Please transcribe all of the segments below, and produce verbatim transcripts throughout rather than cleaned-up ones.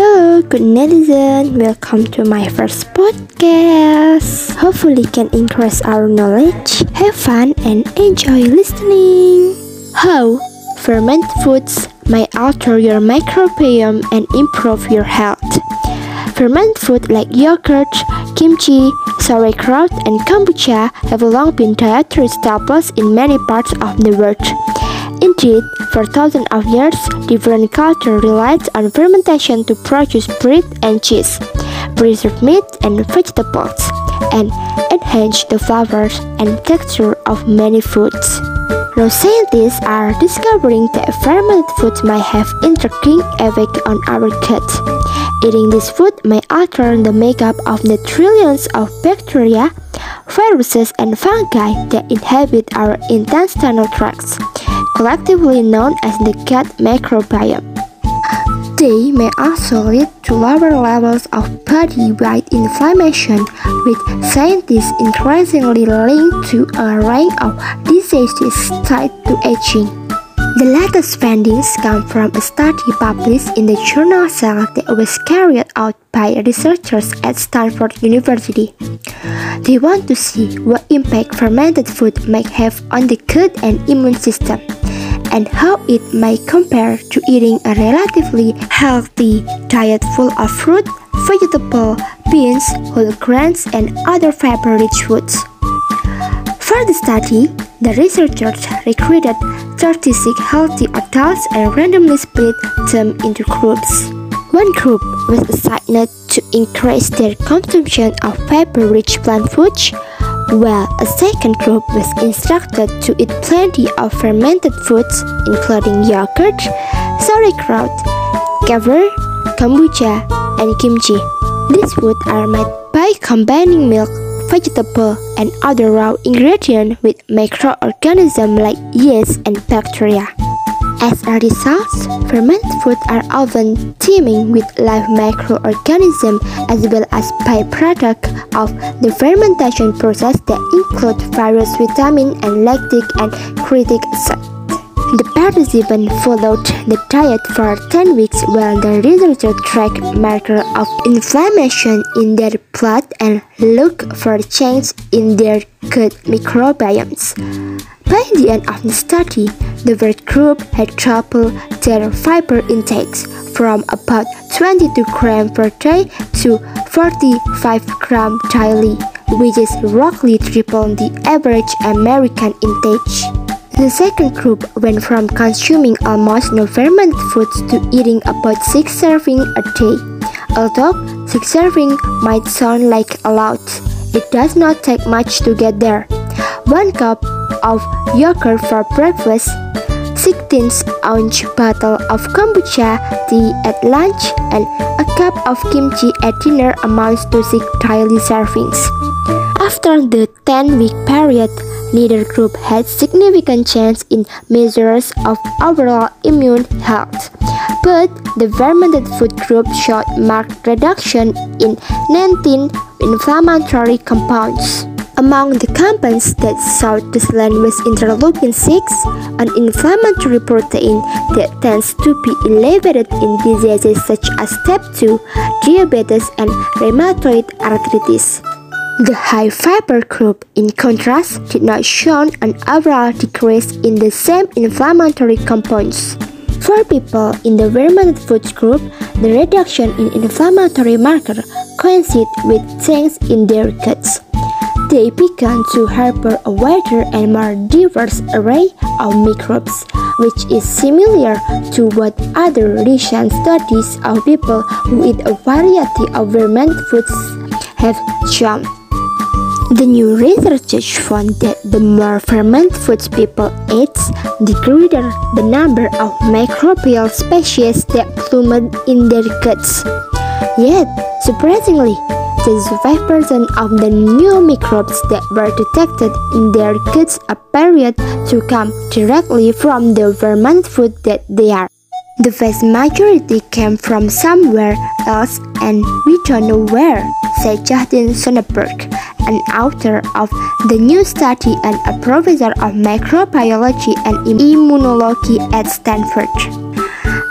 Hello, good netizens, welcome to my first podcast. Hopefully can increase our knowledge, have fun and enjoy listening. How? Ferment foods may alter your microbiome and improve your health. Fermented food like yogurt, kimchi, sauerkraut, and kombucha have long been dietary staples in many parts of the world. Indeed, for thousands of years, different cultures relied on fermentation to produce bread and cheese, preserved meat and vegetables, and enhance the flavors and texture of many foods. Now scientists are discovering that fermented foods might have intriguing effects on our gut. Eating this food may alter the makeup of the trillions of bacteria, viruses, and fungi that inhabit our intestinal tracts, collectively known as the gut microbiome. They may also lead to lower levels of body-wide inflammation, with scientists increasingly linked to a range of diseases tied to aging. The latest findings come from a study published in the journal Cell that was carried out by researchers at Stanford University. They want to see what impact fermented food might have on the gut and immune system, and how it might compare to eating a relatively healthy diet full of fruit, vegetable, beans, whole grains, and other fiber-rich foods. For the study, the researchers recruited thirty-six healthy adults and randomly split them into groups. One group was assigned to increase their consumption of fiber-rich plant foods, while a second group was instructed to eat plenty of fermented foods including yogurt, sauerkraut, kefir, kombucha, and kimchi. These foods are made by combining milk, vegetable, and other raw ingredients with microorganisms like yeast and bacteria. As a result, fermented foods are often teeming with live microorganisms as well as byproducts of the fermentation process that include various vitamins and lactic and citric acids. The participants followed the diet for ten weeks while the researchers tracked markers of inflammation in their blood and looked for changes in their gut microbiomes. By the end of the study, the red group had tripled their fiber intakes from about twenty-two grams per day to forty-five grams daily, which is roughly triple the average American intake. The second group went from consuming almost no fermented foods to eating about six servings a day. Although six servings might sound like a lot, it does not take much to get there. One cup of yogurt for breakfast, sixteen ounce bottle of kombucha tea at lunch, and a cup of kimchi at dinner amounts to six daily servings. After the ten-week period, neither group had significant change in measures of overall immune health, but the fermented food group showed marked reduction in nineteen inflammatory compounds. Among the compounds that showed decline was interleukin six, an inflammatory protein that tends to be elevated in diseases such as type two, diabetes, and rheumatoid arthritis. The high fiber group, in contrast, did not show an overall decrease in the same inflammatory compounds. For people in the fermented foods group, the reduction in inflammatory marker coincided with changes in their guts. They began to harbor a wider and more diverse array of microbes, which is similar to what other recent studies of people who eat a variety of fermented foods have shown. The new researchers found that the more fermented foods people ate, the greater the number of microbial species that bloomed in their guts. Yet, surprisingly, just five percent of the new microbes that were detected in their guts appeared to come directly from the fermented food that they are. The vast majority came from somewhere else and we don't know where, said Justin Sonnenberg, an author of the new study and a professor of microbiology and immunology at Stanford.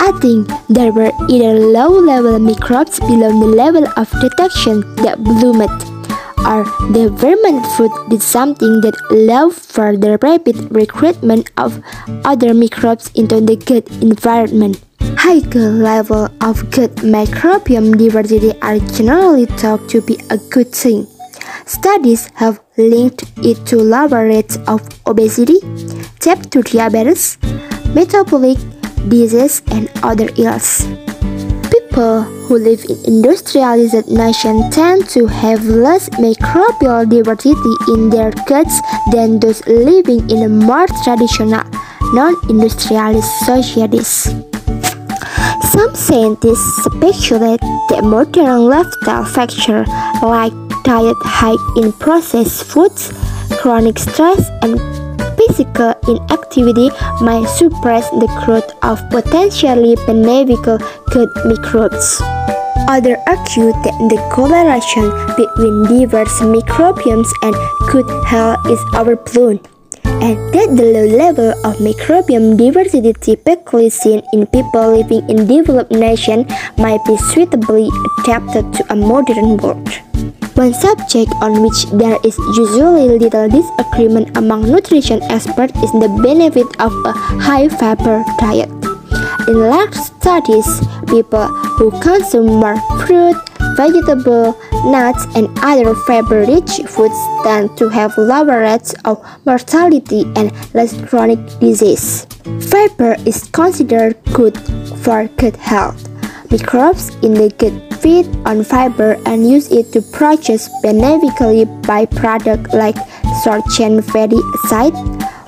I think there were either low-level microbes below the level of detection that bloomed, or the vermin food did something that allowed for the rapid recruitment of other microbes into the gut environment. Higher levels of gut microbiome diversity are generally thought to be a good thing. Studies have linked it to lower rates of obesity, type two diabetes, metabolic disease, and other ills. People who live in industrialized nations tend to have less microbial diversity in their guts than those living in more traditional, non-industrialist societies. Some scientists speculate that modern lifestyle factors like diet high in processed foods, chronic stress, and physical inactivity might suppress the growth of potentially beneficial gut microbes. Others argue that the correlation between diverse microbiomes and gut health is overblown, and that the low level of microbiome diversity typically seen in people living in developed nations might be suitably adapted to a modern world. One subject on which there is usually little disagreement among nutrition experts is the benefit of a high-fiber diet. In large studies, people who consume more fruit, vegetables, nuts, and other fiber-rich foods tend to have lower rates of mortality and less chronic disease. Fiber is considered good for gut health. Microbes in the gut feed on fiber and use it to produce beneficial byproducts like short-chain fatty acids,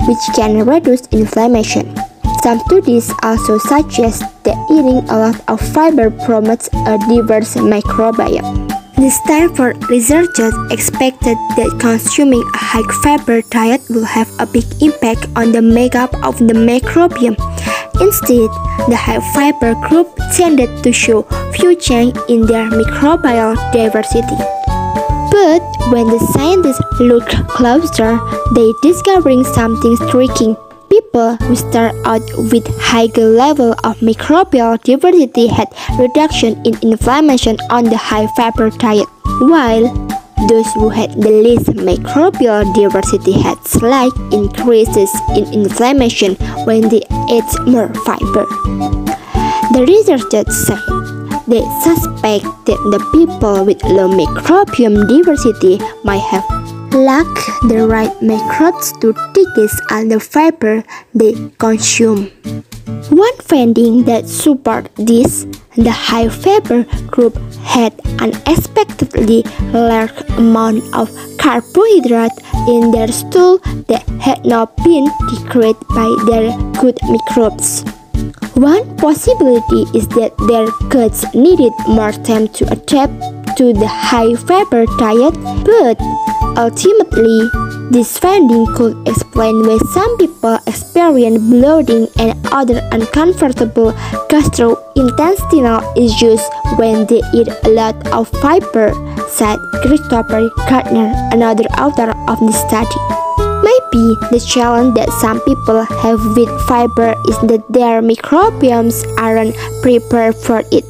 which can reduce inflammation. Some studies also suggest that eating a lot of fiber promotes a diverse microbiome. The Stanford researchers expected that consuming a high-fiber diet will have a big impact on the makeup of the microbiome. Instead, the high-fiber group tended to show few changes in their microbial diversity. But when the scientists looked closer, they discovered something striking. People who start out with higher level of microbial diversity had reduction in inflammation on the high-fiber diet, while those who had the least microbial diversity had slight increases in inflammation when they ate more fiber. The researchers said they suspect that the people with low microbiome diversity might have lacked the right microbes to digest all the fiber they consume. One finding that supports this, the high-fiber group had unexpectedly large amount of carbohydrate in their stool that had not been degraded by their gut microbes. One possibility is that their guts needed more time to adapt to the high-fiber diet, but ultimately, this finding could explain why some people experience bloating and other uncomfortable gastrointestinal issues when they eat a lot of fiber, said Christopher Gardner, another author of the study. Maybe the challenge that some people have with fiber is that their microbiomes aren't prepared for it,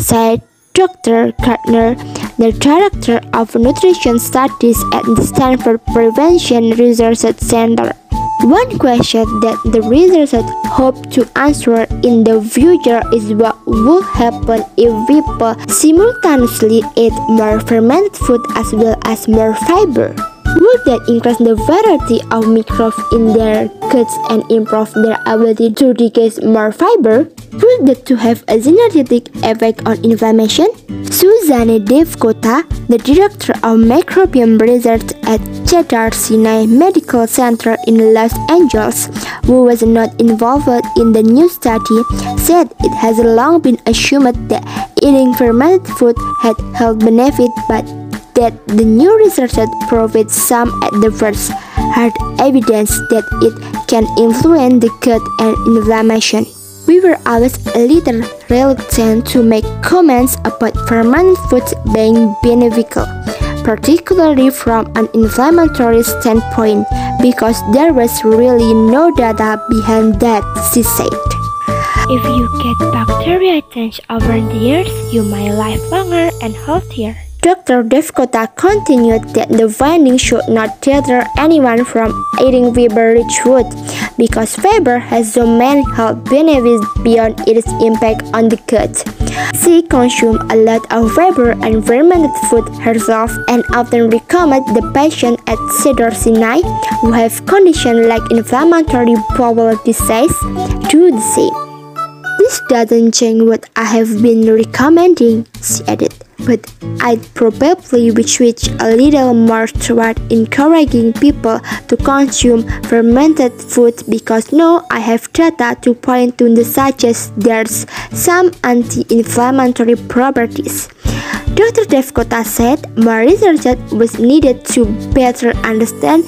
said Doctor Gardner, the director of nutrition studies at the Stanford Prevention Research Center. One question that the researchers hope to answer in the future is what would happen if people simultaneously ate more fermented food as well as more fiber. Would that increase the variety of microbes in their guts and improve their ability to digest more fiber? Would that to have a synergetic effect on inflammation? Suzanne Devkota, the director of microbiome research at Cedars Sinai Medical Center in Los Angeles, who was not involved in the new study, said it has long been assumed that eating fermented food had health benefits, but that the new research provides some at the first hard evidence that it can influence the gut and inflammation. We were always a little reluctant to make comments about fermented foods being beneficial, particularly from an inflammatory standpoint, because there was really no data behind that, she said. If you get bacteria change over the years, you may live longer and healthier. Doctor Devkota continued that the finding should not deter anyone from eating fiber-rich food, because fiber has so many health benefits beyond its impact on the gut. She consumed a lot of fiber and fermented food herself and often recommended the patients at Cedars Sinai who have conditions like inflammatory bowel disease do the same. This doesn't change what I have been recommending, she added. But I'd probably be switch a little more toward encouraging people to consume fermented food because now I have data to point to that suggests there's some anti-inflammatory properties. Doctor Devkota said more research was needed to better understand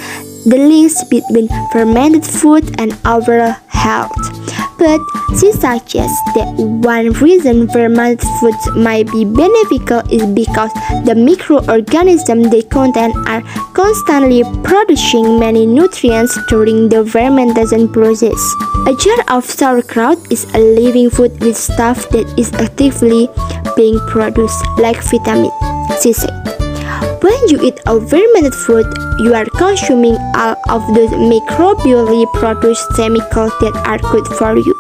the links between fermented food and overall health. But she suggests that one reason fermented foods might be beneficial is because the microorganisms they contain are constantly producing many nutrients during the fermentation process. A jar of sauerkraut is a living food with stuff that is actively being produced, like vitamins, she said. When you eat a fermented food, you are consuming all of those microbially produced chemicals that are good for you.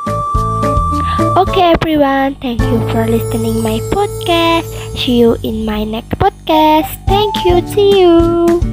Okay everyone, thank you for listening my podcast. See you in my next podcast. Thank you, see you.